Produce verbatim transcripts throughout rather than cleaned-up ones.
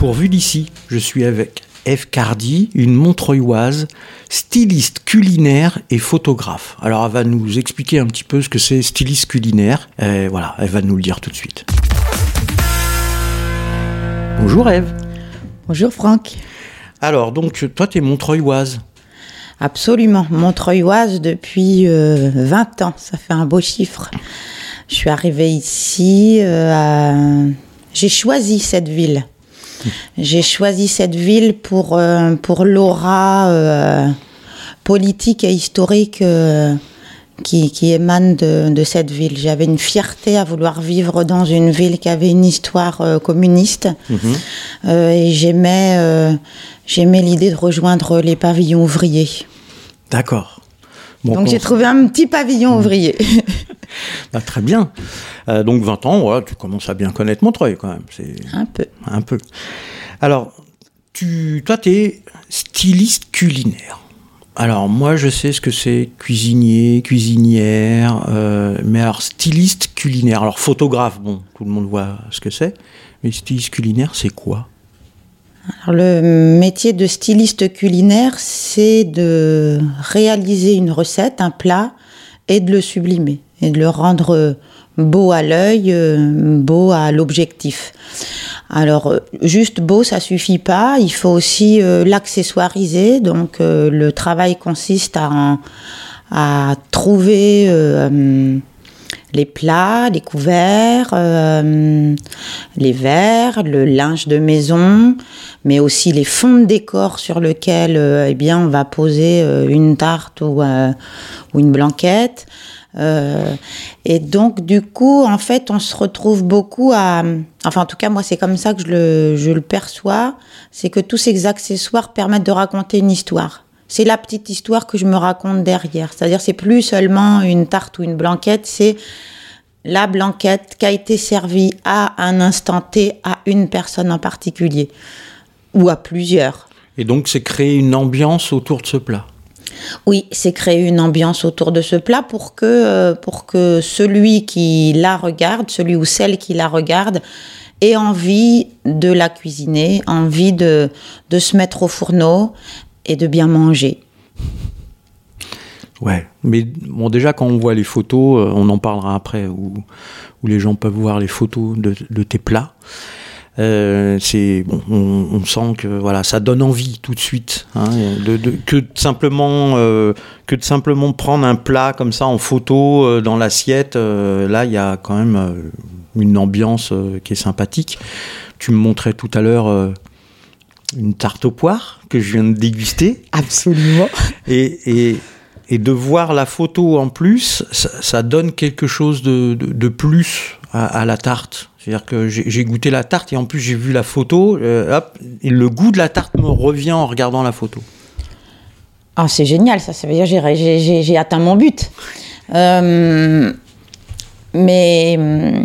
Pour Vue d'ici, je suis avec Eve Cardi, une Montreuilloise, styliste culinaire et photographe. Alors elle va nous expliquer un petit peu ce que c'est styliste culinaire. Et voilà, elle va nous le dire tout de suite. Bonjour Eve. Bonjour Franck. Alors donc toi t'es Montreuilloise. Absolument, Montreuilloise depuis euh, vingt ans, ça fait un beau chiffre. Je suis arrivée ici, euh, à... j'ai choisi cette ville. J'ai choisi cette ville pour, euh, pour l'aura euh, politique et historique euh, qui, qui émane de, de cette ville. J'avais une fierté à vouloir vivre dans une ville qui avait une histoire euh, communiste. Mmh. Euh, et j'aimais, euh, j'aimais l'idée de rejoindre les pavillons ouvriers. D'accord. Bon, Donc on... j'ai trouvé un petit pavillon mmh. ouvrier. Bah, très bien. Euh, donc vingt ans, voilà, tu commences à bien connaître Montreuil quand même. C'est... Un peu. Un peu. Alors, tu, toi, tu es styliste culinaire. Alors, moi, je sais ce que c'est cuisinier, cuisinière, euh, mais alors styliste culinaire. Alors, photographe, bon, tout le monde voit ce que c'est, mais styliste culinaire, c'est quoi ? Alors, le métier de styliste culinaire, c'est de réaliser une recette, un plat, et de le sublimer. Et de le rendre beau à l'œil, beau à l'objectif. Alors, juste beau, ça suffit pas. Il faut aussi euh, l'accessoiriser. Donc, euh, le travail consiste à, à trouver euh, les plats, les couverts, euh, les verres, le linge de maison, mais aussi les fonds de décor sur lesquels euh, eh bien, on va poser euh, une tarte ou, euh, ou une blanquette. Euh, et donc du coup en fait on se retrouve beaucoup à, enfin en tout cas moi c'est comme ça que je le, je le perçois, c'est que tous ces accessoires permettent de raconter une histoire. C'est la petite histoire que je me raconte derrière, c'est-à-dire c'est plus seulement une tarte ou une blanquette, c'est la blanquette qui a été servie à un instant T à une personne en particulier ou à plusieurs. Et donc c'est créer une ambiance autour de ce plat. Oui, c'est créer une ambiance autour de ce plat pour que, pour que celui qui la regarde, celui ou celle qui la regarde, ait envie de la cuisiner, envie de, de se mettre au fourneau et de bien manger. Ouais, mais bon, déjà quand on voit les photos, on en parlera après, où, où les gens peuvent voir les photos de, de tes plats. Euh, c'est bon, on, on sent que voilà, ça donne envie tout de suite, hein, de, de, que de simplement euh, que de simplement prendre un plat comme ça en photo euh, dans l'assiette. Euh, là, il y a quand même euh, une ambiance euh, qui est sympathique. Tu me montrais tout à l'heure euh, une tarte aux poires que je viens de déguster. Absolument. Et, et et de voir la photo en plus, ça, ça donne quelque chose de de, de plus à, à la tarte. C'est-à-dire que j'ai goûté la tarte et en plus j'ai vu la photo, euh, hop, et le goût de la tarte me revient en regardant la photo. Ah, c'est génial, ça, ça veut dire que j'ai, j'ai, j'ai atteint mon but. Euh, mais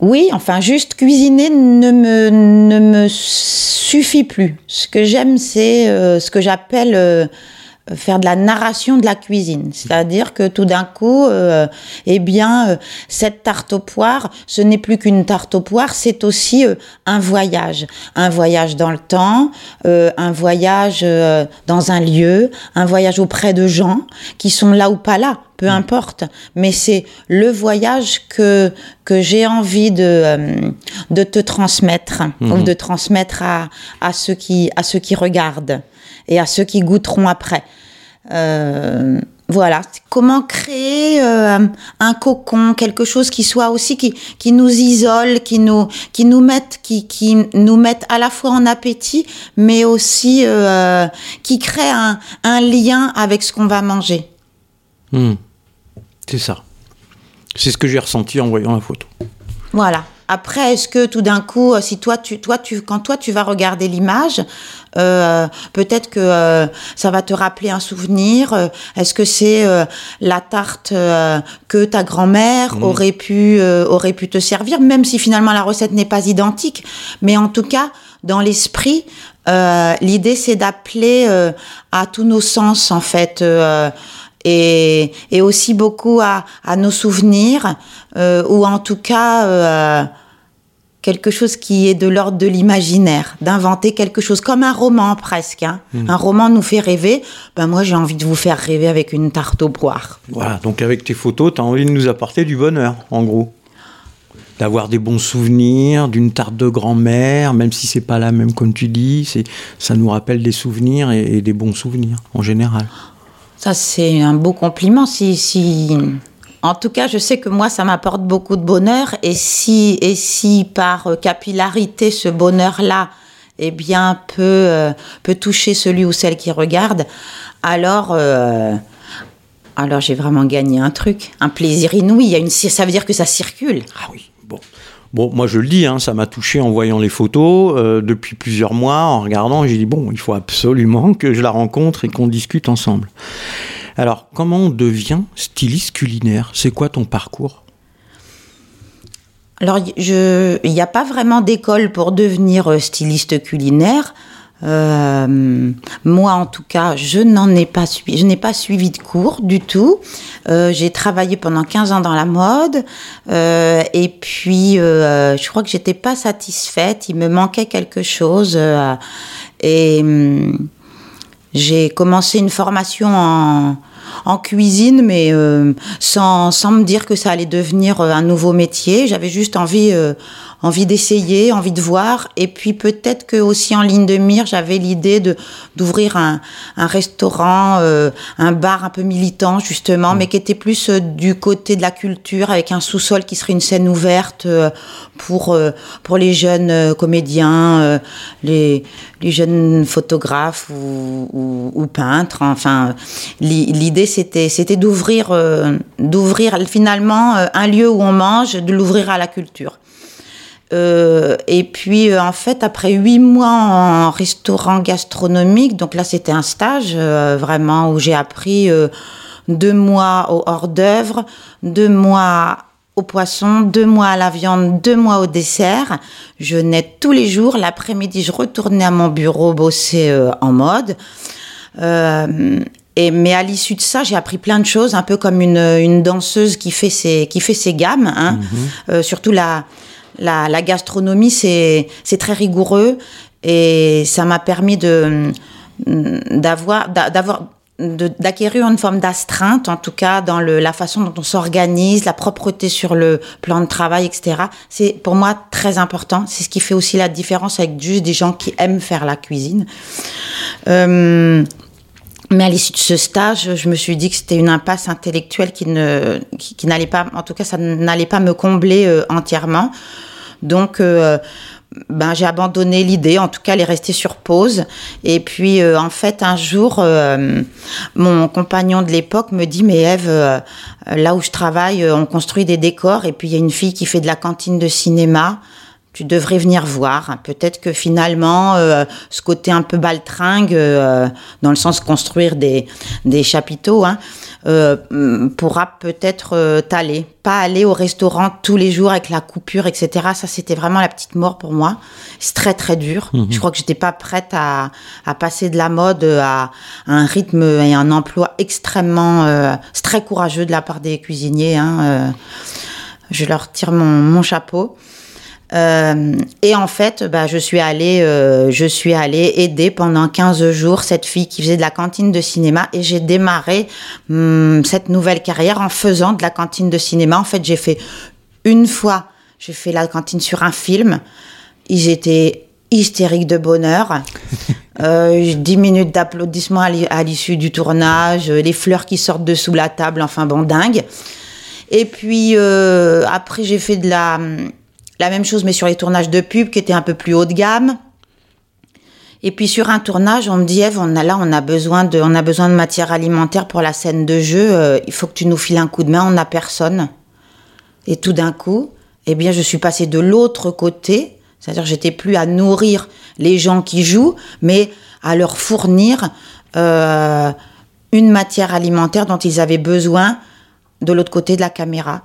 oui, enfin, juste cuisiner ne me, ne me suffit plus. Ce que j'aime, c'est euh, ce que j'appelle... Euh, faire de la narration de la cuisine, c'est-à-dire que tout d'un coup, euh, eh bien, euh, cette tarte aux poires, ce n'est plus qu'une tarte aux poires, c'est aussi euh, un voyage, un voyage dans le temps, euh, un voyage euh, dans un lieu, un voyage auprès de gens qui sont là ou pas là, peu importe, mais c'est le voyage que que j'ai envie de euh, de te transmettre, mmh. ou de transmettre à à ceux qui à ceux qui regardent. Et à ceux qui goûteront après. Euh, voilà, comment créer euh, un cocon, quelque chose qui soit aussi qui qui nous isole, qui nous qui nous mette qui qui nous mette à la fois en appétit, mais aussi euh, qui crée un un lien avec ce qu'on va manger. Mmh. C'est ça. C'est ce que j'ai ressenti en voyant la photo. Voilà. Après, est-ce que tout d'un coup, si toi, tu, toi, tu, quand toi tu vas regarder l'image, euh, peut-être que euh, ça va te rappeler un souvenir. Euh, est-ce que c'est euh, la tarte euh, que ta grand-mère mmh. aurait pu euh, aurait pu te servir, même si finalement la recette n'est pas identique. Mais en tout cas, dans l'esprit, euh, l'idée c'est d'appeler euh, à tous nos sens en fait. Euh, Et, et aussi beaucoup à, à nos souvenirs, euh, ou en tout cas euh, quelque chose qui est de l'ordre de l'imaginaire, d'inventer quelque chose, comme un roman presque. Hein. Mmh. Un roman nous fait rêver, ben moi j'ai envie de vous faire rêver avec une tarte au poire. Voilà, donc avec tes photos, t'as envie de nous apporter du bonheur, en gros. D'avoir des bons souvenirs, d'une tarte de grand-mère, même si c'est pas la même comme tu dis, c'est, ça nous rappelle des souvenirs et, et des bons souvenirs, en général. Ça c'est un beau compliment, si... si... En tout cas, je sais que moi, ça m'apporte beaucoup de bonheur. Et si, et si par capillarité, ce bonheur-là, eh bien, peut, euh, peut toucher celui ou celle qui regarde, alors, euh, alors j'ai vraiment gagné un truc, un plaisir inouï. Il y a une, ça veut dire que ça circule. Ah oui, bon. Bon, moi je le dis, hein, ça m'a touché en voyant les photos euh, depuis plusieurs mois, en regardant. J'ai dit bon, il faut absolument que je la rencontre et qu'on discute ensemble. Alors, comment on devient styliste culinaire ? C'est quoi ton parcours ? Alors, il n'y a pas vraiment d'école pour devenir styliste culinaire. Euh, moi, en tout cas, je n'en ai pas suivi, je n'ai pas suivi de cours du tout. Euh, j'ai travaillé pendant quinze ans dans la mode. Euh, et puis, euh, je crois que je n'étais pas satisfaite. Il me manquait quelque chose. Euh, et... Euh, J'ai commencé une formation en, en cuisine, mais euh, sans, sans me dire que ça allait devenir un nouveau métier. J'avais juste envie, euh, envie d'essayer, envie de voir. Et puis peut-être que aussi en ligne de mire, j'avais l'idée de, d'ouvrir un, un restaurant, euh, un bar un peu militant justement, mais qui était plus euh, du côté de la culture, avec un sous-sol qui serait une scène ouverte euh, pour, euh, pour les jeunes euh, comédiens, euh, les... les jeunes photographes ou, ou, ou peintres. Enfin, l'idée, c'était, c'était d'ouvrir, euh, d'ouvrir finalement un lieu où on mange, de l'ouvrir à la culture. Euh, et puis, en fait, après huit mois en restaurant gastronomique, donc là, c'était un stage, euh, vraiment, où j'ai appris euh, deux mois au hors-d'œuvre, deux mois... au poisson, deux mois à la viande, deux mois au dessert. Je jeûnais tous les jours. L'après-midi, je retournais à mon bureau bosser euh, en mode. Euh, et, mais à l'issue de ça, j'ai appris plein de choses, un peu comme une, une danseuse qui fait ses, qui fait ses gammes. Hein. Mm-hmm. Euh, surtout la, la, la gastronomie, c'est, c'est très rigoureux. Et ça m'a permis de, d'avoir... d'avoir De, d'acquérir une forme d'astreinte, en tout cas dans le, la façon dont on s'organise, la propreté sur le plan de travail, et cetera. C'est pour moi très important. C'est ce qui fait aussi la différence avec juste des gens qui aiment faire la cuisine. Euh, mais à l'issue de ce stage, je me suis dit que c'était une impasse intellectuelle qui ne, qui, qui n'allait pas, en tout cas, ça n'allait pas me combler euh, entièrement. Donc, euh, ben, j'ai abandonné l'idée, en tout cas, elle est restée sur pause. Et puis, euh, en fait, un jour, euh, mon compagnon de l'époque me dit « Mais Ève, euh, là où je travaille, euh, on construit des décors et puis il y a une fille qui fait de la cantine de cinéma. Tu devrais venir voir. Peut-être que finalement, euh, ce côté un peu baltringue, euh, dans le sens construire des, des chapiteaux, hein, euh, pourra peut-être euh, t'aller. Pas aller au restaurant tous les jours avec la coupure, et cetera. Ça, c'était vraiment la petite mort pour moi. C'est très, très dur. Mmh. Je crois que j'étais pas prête à, à passer de la mode à, à un rythme et un emploi extrêmement... Euh, c'est très courageux de la part des cuisiniers. Hein, euh, je leur tire mon, mon chapeau. Euh, et en fait, bah, je suis allée, euh, je suis allée aider pendant quinze jours cette fille qui faisait de la cantine de cinéma, et j'ai démarré hum, cette nouvelle carrière en faisant de la cantine de cinéma. En fait, j'ai fait une fois, j'ai fait la cantine sur un film. Ils étaient hystériques de bonheur. Euh, dix minutes d'applaudissements à l'issue du tournage, les fleurs qui sortent de sous la table, enfin bon, dingue. Et puis euh, après, j'ai fait de la La même chose, mais sur les tournages de pub qui étaient un peu plus haut de gamme. Et puis sur un tournage, on me dit « Ève, on a, là, on a, besoin de, on a besoin de matière alimentaire pour la scène de jeu. Euh, il faut que tu nous files un coup de main, on n'a personne. » Et tout d'un coup, eh bien, je suis passée de l'autre côté. C'est-à-dire que je n'étais plus à nourrir les gens qui jouent, mais à leur fournir euh, une matière alimentaire dont ils avaient besoin de l'autre côté de la caméra.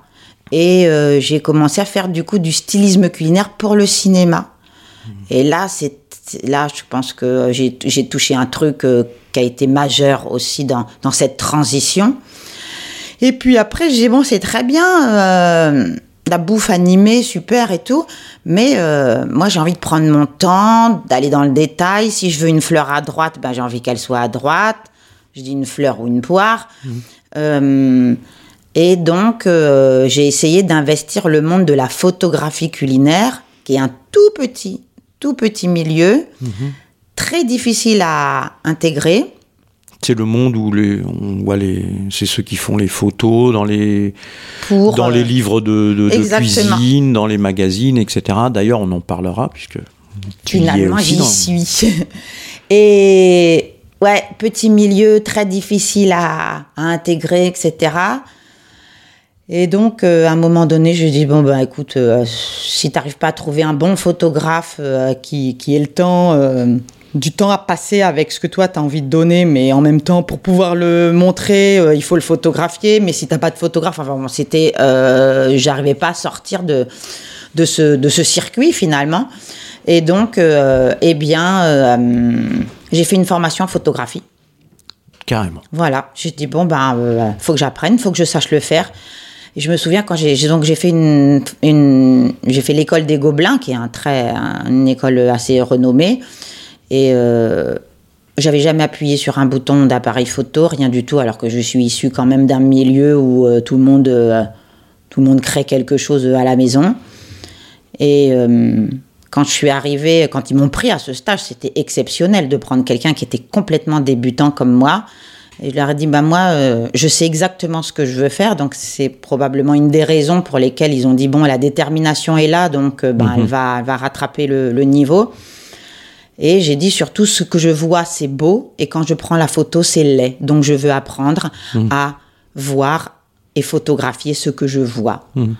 Et euh, j'ai commencé à faire du coup du stylisme culinaire pour le cinéma. Mmh. Et là, c'est, là, je pense que j'ai, j'ai touché un truc euh, qui a été majeur aussi dans, dans cette transition. Et puis après, j'ai dit, bon, c'est très bien, euh, la bouffe animée, super et tout, mais euh, moi j'ai envie de prendre mon temps, d'aller dans le détail. Si je veux une fleur à droite, ben, j'ai envie qu'elle soit à droite. Je dis une fleur ou une poire. Mmh. Euh, et donc, euh, j'ai essayé d'investir le monde de la photographie culinaire, qui est un tout petit, tout petit milieu, mmh. très difficile à intégrer. C'est le monde où les, on voit les, c'est ceux qui font les photos dans les, Pour, dans euh, les livres de, de, de cuisine, dans les magazines, et cetera. D'ailleurs, on en parlera puisque tu y es aussi. J'y suis. Et ouais, petit milieu, très difficile à, à intégrer, et cetera. Et donc, euh, à un moment donné, je dis bon ben écoute, euh, si t'arrives pas à trouver un bon photographe euh, qui qui ait le temps. Euh, du temps à passer avec ce que toi t'as envie de donner, mais en même temps pour pouvoir le montrer euh, il faut le photographier, mais si t'as pas de photographe, enfin bon, c'était euh, j'arrivais pas à sortir de de ce de ce circuit finalement. Et donc euh, eh bien euh, j'ai fait une formation en photographie carrément. Voilà, j'ai dit bon ben euh, faut que j'apprenne, faut que je sache le faire. Et je me souviens quand j'ai, j'ai donc j'ai fait une une j'ai fait l'école des Gobelins, qui est un très une école assez renommée. Et euh, j'avais jamais appuyé sur un bouton d'appareil photo, rien du tout, alors que je suis issue quand même d'un milieu où euh, tout le monde, euh, tout le monde crée quelque chose à la maison. Et euh, quand je suis arrivée, quand ils m'ont pris à ce stage, c'était exceptionnel de prendre quelqu'un qui était complètement débutant comme moi. Et je leur ai dit, bah moi, euh, je sais exactement ce que je veux faire, donc c'est probablement une des raisons pour lesquelles ils ont dit, bon, la détermination est là, donc euh, ben, mm-hmm. elle va, elle va rattraper le, le niveau. Et j'ai dit surtout, ce que je vois, c'est beau, et quand je prends la photo, c'est laid. Donc, je veux apprendre mmh. à voir et photographier ce que je vois. Mmh.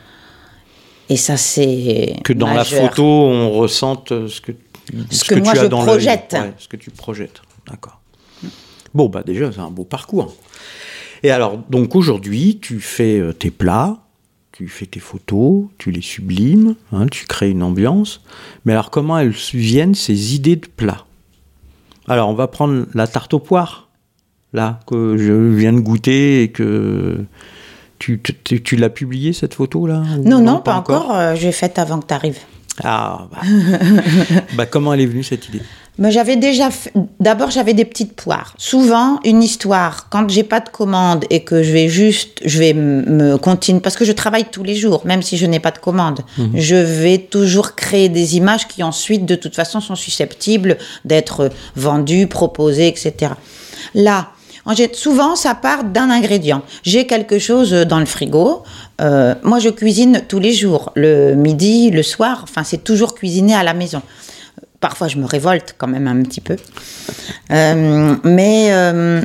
Et ça, c'est que dans majeur. La photo, on ressente ce que ce, ce que, que moi tu as je dans projette, ouais, ce que tu projettes. D'accord. Bon, bah déjà, c'est un beau parcours. Et alors, donc aujourd'hui, tu fais tes plats. Tu fais tes photos, tu les sublimes, hein, tu crées une ambiance. Mais alors, comment elles viennent, ces idées de plats? Alors, on va prendre la tarte aux poires, là, que je viens de goûter et que... Tu, tu, tu l'as publiée, cette photo-là? Non, non, non, pas, pas encore. encore. Euh, j'ai faite avant que tu arrives. Ah, bah. bah. Comment elle est venue, cette idée? Mais j'avais déjà fait... D'abord, j'avais des petites poires. Souvent, une histoire, quand j'ai pas de commande et que je vais juste, je vais me continuer, parce que je travaille tous les jours, même si je n'ai pas de commande, mmh. je vais toujours créer des images qui ensuite, de toute façon, sont susceptibles d'être vendues, proposées, et cetera. Là, souvent, ça part d'un ingrédient. J'ai quelque chose dans le frigo. Euh, moi, je cuisine tous les jours, le midi, le soir. Enfin, c'est toujours cuisiné à la maison. Parfois, je me révolte quand même un petit peu. Euh, mais euh,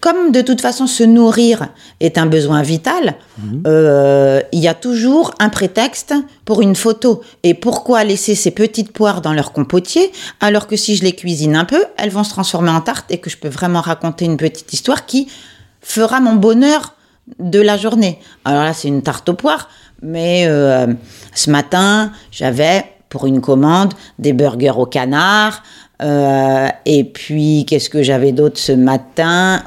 comme de toute façon, se nourrir est un besoin vital, mmh. euh, il y a toujours un prétexte pour une photo. Et pourquoi laisser ces petites poires dans leur compotier, alors que si je les cuisine un peu, elles vont se transformer en tarte et que je peux vraiment raconter une petite histoire qui fera mon bonheur de la journée. Alors là, c'est une tarte aux poires, mais euh, ce matin, j'avais... pour une commande, des burgers au canard, euh, et puis qu'est-ce que j'avais d'autre ce matin ?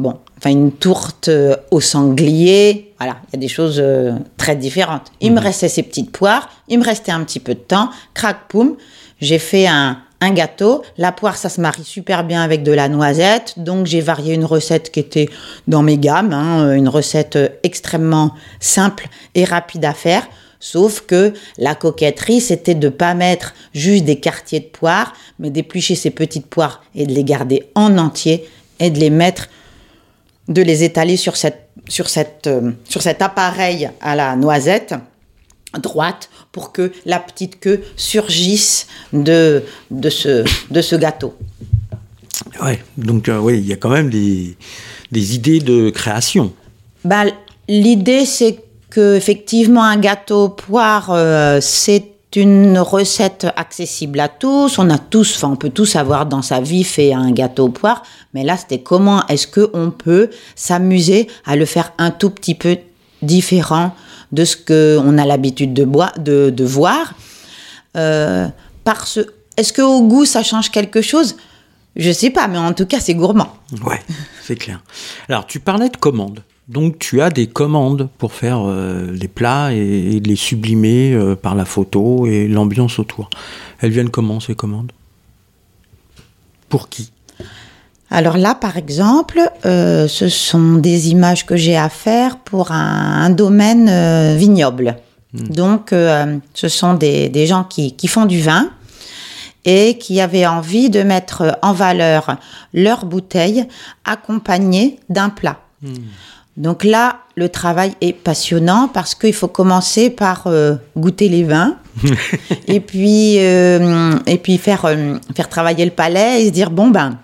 Bon, enfin une tourte euh, au sanglier, voilà, il y a des choses euh, très différentes. Il mmh. me restait ces petites poires, il me restait un petit peu de temps, crac poum, j'ai fait un, un gâteau, la poire ça se marie super bien avec de la noisette, donc j'ai varié une recette qui était dans mes gammes, hein, une recette extrêmement simple et rapide à faire. Sauf que la coquetterie, c'était de ne pas mettre juste des quartiers de poire, mais d'éplucher ces petites poires et de les garder en entier et de les mettre, de les étaler sur, cette, sur, cette, euh, sur cet appareil à la noisette droite pour que la petite queue surgisse de, de, ce, de ce gâteau. Ouais, donc euh, oui, il y a quand même des, des idées de création. Bah, l'idée, c'est que que effectivement un gâteau poire euh, c'est une recette accessible à tous, on a tous, enfin on peut tous avoir dans sa vie fait un gâteau poire, mais là c'était comment est-ce que on peut s'amuser à le faire un tout petit peu différent de ce que on a l'habitude de boire, de, de voir. Euh, par ce, est-ce que au goût ça change quelque chose? Je sais pas, mais en tout cas c'est gourmand. Ouais, c'est clair. Alors tu parlais de commandes. Donc tu as des commandes pour faire euh, les plats et, et les sublimer euh, par la photo et l'ambiance autour. Elles viennent comment ces commandes ? Pour qui ? Alors là par exemple, euh, ce sont des images que j'ai à faire pour un, un domaine euh, vignoble. Mmh. Donc euh, ce sont des, des gens qui, qui font du vin et qui avaient envie de mettre en valeur leur bouteille accompagnée d'un plat. Mmh. Donc là, le travail est passionnant parce qu'il faut commencer par euh, goûter les vins et puis, euh, et puis faire, euh, faire travailler le palais et se dire, bon ben,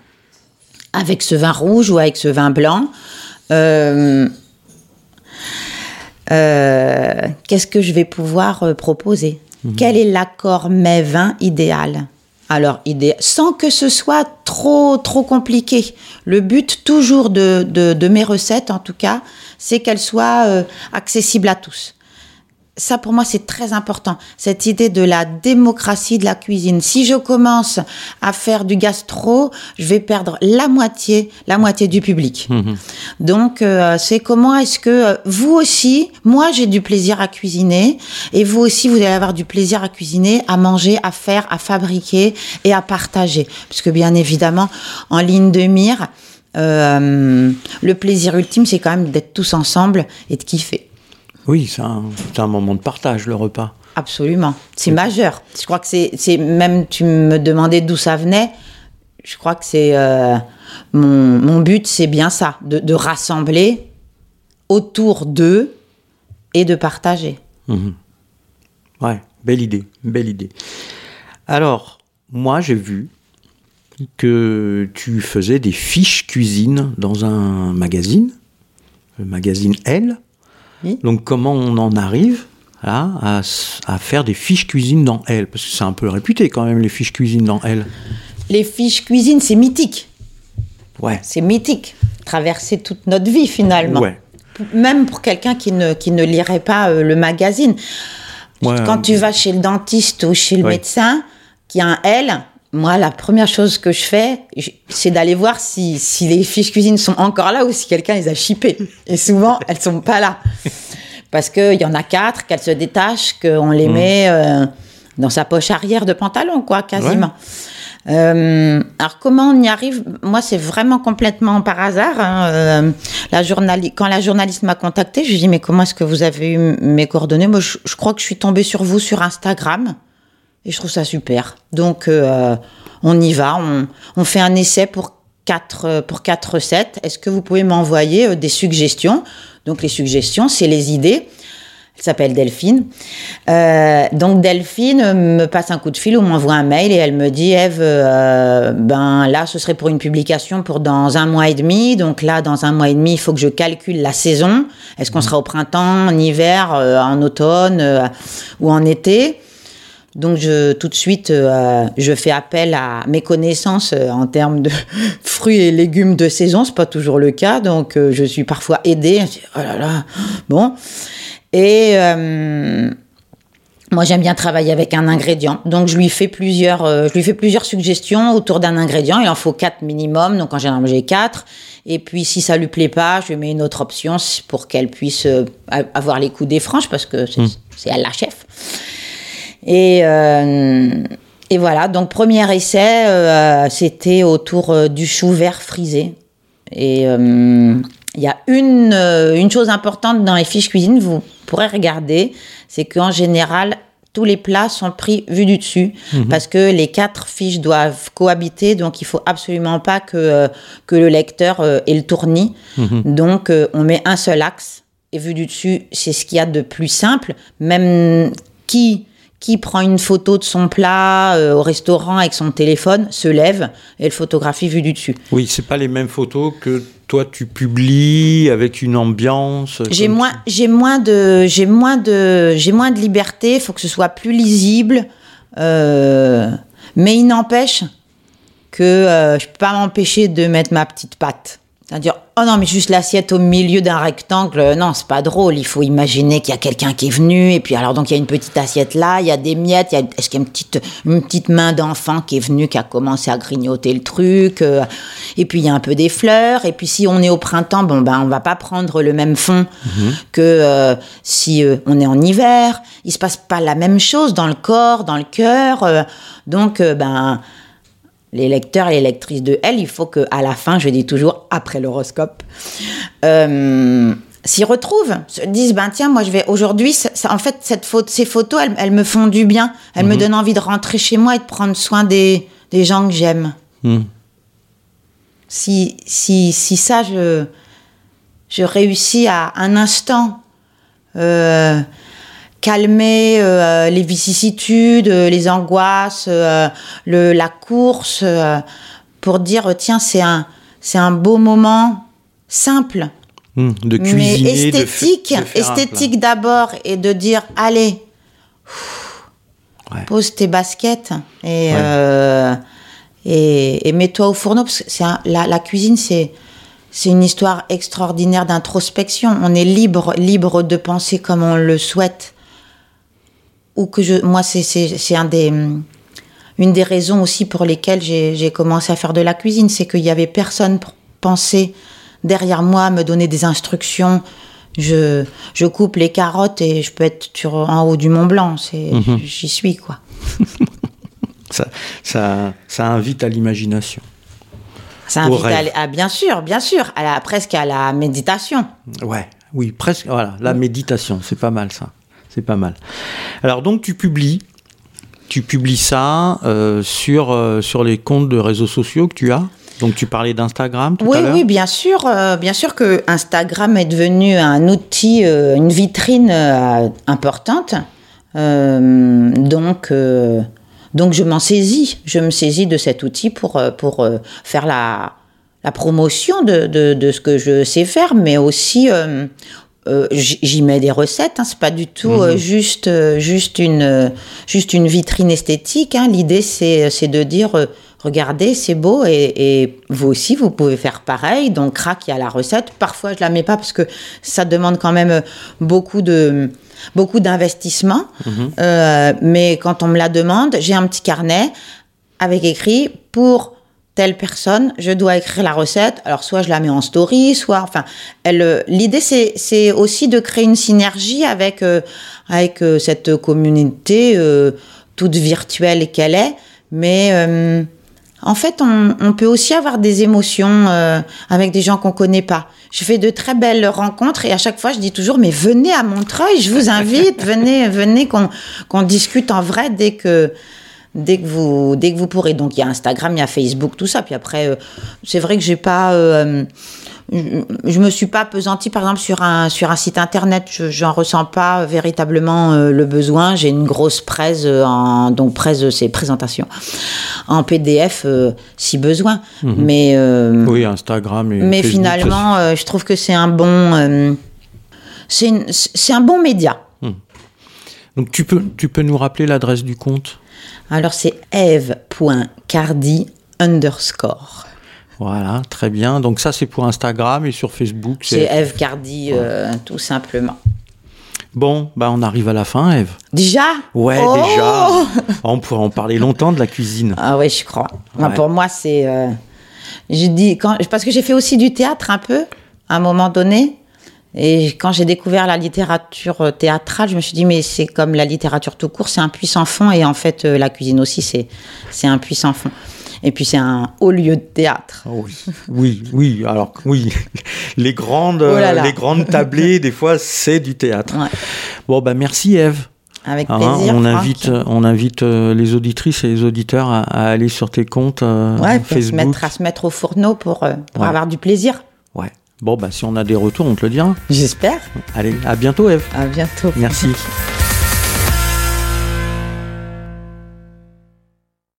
avec ce vin rouge ou avec ce vin blanc, euh, euh, qu'est-ce que je vais pouvoir euh, proposer ? Mmh. Quel est l'accord mets-vin idéal ? Alors, idée, sans que ce soit trop, trop compliqué. Le but toujours de, de, de mes recettes, en tout cas, c'est qu'elles soient euh, accessibles à tous. Ça, pour moi, c'est très important, cette idée de la démocratie de la cuisine. Si je commence à faire du gastro, je vais perdre la moitié, la moitié du public. Mmh. Donc, euh, c'est comment est-ce que euh, vous aussi, moi, j'ai du plaisir à cuisiner, et vous aussi, vous allez avoir du plaisir à cuisiner, à manger, à faire, à fabriquer et à partager. Parce que, bien évidemment, en ligne de mire, euh, le plaisir ultime, c'est quand même d'être tous ensemble et de kiffer. Oui, c'est un, c'est un moment de partage, le repas. Absolument, c'est oui. majeur. Je crois que c'est, c'est... Même, tu me demandais d'où ça venait, je crois que c'est... Euh, mon, mon but, c'est bien ça, de, de rassembler autour d'eux et de partager. Mmh. Ouais, belle idée, belle idée. Alors, moi, j'ai vu que tu faisais des fiches cuisine dans un magazine, le magazine Elle. Donc, comment on en arrive là, à, à faire des fiches cuisine dans Elle ? Parce que c'est un peu réputé quand même, les fiches cuisine dans Elle. Les fiches cuisine, c'est mythique. Ouais. C'est mythique. Traverser toute notre vie, finalement. Ouais. Même pour quelqu'un qui ne, qui ne lirait pas euh, le magazine. Ouais, quand euh... tu vas chez le dentiste ou chez le ouais. médecin, qui a un Elle, moi, la première chose que je fais, c'est d'aller voir si, si les fiches cuisine sont encore là ou si quelqu'un les a chippées. Et souvent, elles ne sont pas là. Parce qu'il y en a quatre, qu'elles se détachent, qu'on les mmh. met euh, dans sa poche arrière de pantalon, quoi, quasiment. Ouais. Euh, alors, comment on y arrive ? Moi, c'est vraiment complètement par hasard. Hein. Euh, la journali- Quand la journaliste m'a contactée, je lui ai dit « Mais comment est-ce que vous avez eu mes coordonnées ? Moi, je, je crois que je suis tombée sur vous sur Instagram. » Et je trouve ça super. Donc, euh, on y va. On, on fait un essai pour quatre, pour quatre recettes. Est-ce que vous pouvez m'envoyer euh, des suggestions ? Donc, les suggestions, c'est les idées. Elle s'appelle Delphine. Euh, donc, Delphine me passe un coup de fil ou m'envoie un mail et elle me dit « Ève, euh, ben là, ce serait pour une publication pour dans un mois et demi. Donc là, dans un mois et demi, il faut que je calcule la saison. Est-ce qu'on sera au printemps, en hiver, euh, en automne euh, ou en été ?» Donc, je, tout de suite, euh, je fais appel à mes connaissances euh, en termes de fruits et légumes de saison. C'est pas toujours le cas, donc euh, je suis parfois aidée. Je dis, oh là là, bon. Et euh, moi, j'aime bien travailler avec un ingrédient. Donc, je lui fais plusieurs, euh, je lui fais plusieurs suggestions autour d'un ingrédient. Il en faut quatre minimum, donc en général, j'ai quatre. Et puis, si ça lui plaît pas, je lui mets une autre option pour qu'elle puisse euh, avoir les coups des franges, parce que c'est, mmh. c'est elle la chef. Et, euh, et voilà, donc premier essai, euh, c'était autour euh, du chou vert frisé. Et il euh, y a une, euh, une chose importante dans les fiches cuisine, vous pourrez regarder, c'est qu'en général, tous les plats sont pris vus du dessus, mmh. parce que les quatre fiches doivent cohabiter, donc il ne faut absolument pas que, euh, que le lecteur euh, ait le tournis. Mmh. Donc, euh, on met un seul axe, et vu du dessus, c'est ce qu'il y a de plus simple, même qui... qui prend une photo de son plat euh, au restaurant avec son téléphone, se lève et le photographie vue du dessus. Oui, c'est pas les mêmes photos que toi tu publies avec une ambiance. J'ai moins, tu... j'ai moins de, j'ai moins de, j'ai moins de liberté. Il faut que ce soit plus lisible, euh, mais il n'empêche que euh, je peux pas m'empêcher de mettre ma petite patte. C'est-à-dire, « Oh non, mais juste l'assiette au milieu d'un rectangle, non, c'est pas drôle. Il faut imaginer qu'il y a quelqu'un qui est venu. Et puis alors, donc, il y a une petite assiette là, il y a des miettes. Il y a, est-ce qu'il y a une petite, une petite main d'enfant qui est venue, qui a commencé à grignoter le truc euh, et puis, il y a un peu des fleurs. Et puis, si on est au printemps, bon, ben, on va pas prendre le même fond mmh. que euh, si euh, on est en hiver. Il se passe pas la même chose dans le corps, dans le cœur. Euh, donc, euh, ben... les lecteurs et les lectrices de Elle, il faut qu'à la fin, je dis toujours après l'horoscope, euh, s'y retrouvent, se disent ben tiens, moi je vais aujourd'hui, ça, ça, en fait cette faute, ces photos, elles, elles me font du bien, elles mmh. me donnent envie de rentrer chez moi et de prendre soin des, des gens que j'aime. Mmh. Si si si ça je je réussis à un instant. Euh, calmer euh, les vicissitudes, euh, les angoisses, euh, le, la course, euh, pour dire, tiens, c'est un, c'est un beau moment simple, mmh, de cuisiner, mais esthétique, de f- de esthétique d'abord, et de dire, allez, pff, ouais. pose tes baskets et, ouais. euh, et, et mets-toi au fourneau, parce que c'est un, la, la cuisine, c'est... c'est une histoire extraordinaire d'introspection. On est libre, libre de penser comme on le souhaite. Ou que je, moi, c'est, c'est, c'est un des, une des raisons aussi pour lesquelles j'ai, j'ai commencé à faire de la cuisine, c'est qu'il n'y avait personne pour penser derrière moi, me donner des instructions. Je, je coupe les carottes et je peux être sur, en haut du Mont-Blanc. C'est, mmh. J'y suis, quoi. ça, ça, ça invite à l'imagination. Ça invite à, à, bien sûr, bien sûr, à la, presque à la méditation. Ouais, oui, presque, voilà, la méditation, c'est pas mal ça, c'est pas mal. Alors donc tu publies, tu publies ça euh, sur, euh, sur les comptes de réseaux sociaux que tu as. Donc tu parlais d'Instagram tout oui, à l'heure. Oui, oui, bien sûr, euh, bien sûr que Instagram est devenu un outil, euh, une vitrine euh, importante, euh, donc... Euh, Donc je m'en saisis, je me saisis de cet outil pour, pour faire la, la promotion de, de, de ce que je sais faire, mais aussi euh, euh, j'y mets des recettes, hein. C'est pas du tout mmh. euh, juste, euh, juste, une, euh, juste une vitrine esthétique, hein. L'idée c'est, c'est de dire, euh, regardez c'est beau et, et vous aussi vous pouvez faire pareil, donc crac, il y a la recette, parfois je la mets pas parce que ça demande quand même beaucoup de... beaucoup d'investissement, mmh. euh, mais quand on me la demande, j'ai un petit carnet avec écrit pour telle personne, je dois écrire la recette. Alors soit je la mets en story, soit enfin, elle. L'idée c'est c'est aussi de créer une synergie avec euh, avec euh, cette communauté euh, toute virtuelle qu'elle est, mais euh, en fait, on, on peut aussi avoir des émotions euh, avec des gens qu'on connaît pas. Je fais de très belles rencontres et à chaque fois, je dis toujours, mais venez à Montreuil, je vous invite, venez, venez qu'on, qu'on discute en vrai dès que, dès que vous, dès que vous pourrez. Donc, il y a Instagram, il y a Facebook, tout ça. Puis après, euh, c'est vrai que j'ai pas, euh, je, je me suis pas appesantie, par exemple, sur un, sur un site internet. Je, j'en ressens pas véritablement euh, le besoin. J'ai une grosse presse, en, donc presse, c'est présentation. En P D F euh, si besoin, mmh. mais euh, oui Instagram et mais Facebook, finalement euh, je trouve que c'est un bon euh, c'est une, c'est un bon média. Mmh. Donc tu peux tu peux nous rappeler l'adresse du compte? Alors c'est eve point cardi underscore. Voilà, très bien. Donc ça c'est pour Instagram et sur Facebook c'est, c'est Eve Cardi euh, ouais. tout simplement. Bon, bah on arrive à la fin, Eve. Déjà ? Ouais, oh déjà. On pourrait en parler longtemps de la cuisine. Ah ouais, je crois. Ouais. Pour moi, c'est... Euh, je dis, quand, parce que j'ai fait aussi du théâtre un peu, à un moment donné. Et quand j'ai découvert la littérature théâtrale, je me suis dit, mais c'est comme la littérature tout court, c'est un puits sans fond. Et en fait, la cuisine aussi, c'est, c'est un puits sans fond. Et puis c'est un haut lieu de théâtre. Oh oui, oui, oui. Alors oui, les grandes, oh là là. les grandes tablées, des fois, c'est du théâtre. Ouais. Bon ben bah, merci Eve. Avec plaisir. Hein, on Franck. invite, on invite euh, les auditrices et les auditeurs à, à aller sur tes comptes euh, ouais, Facebook. Se mettre, à se mettre au fourneau pour, euh, pour ouais. avoir du plaisir. Ouais. Bon bah si on a des retours, on te le dira. J'espère. Allez, à bientôt Eve. À bientôt. Merci.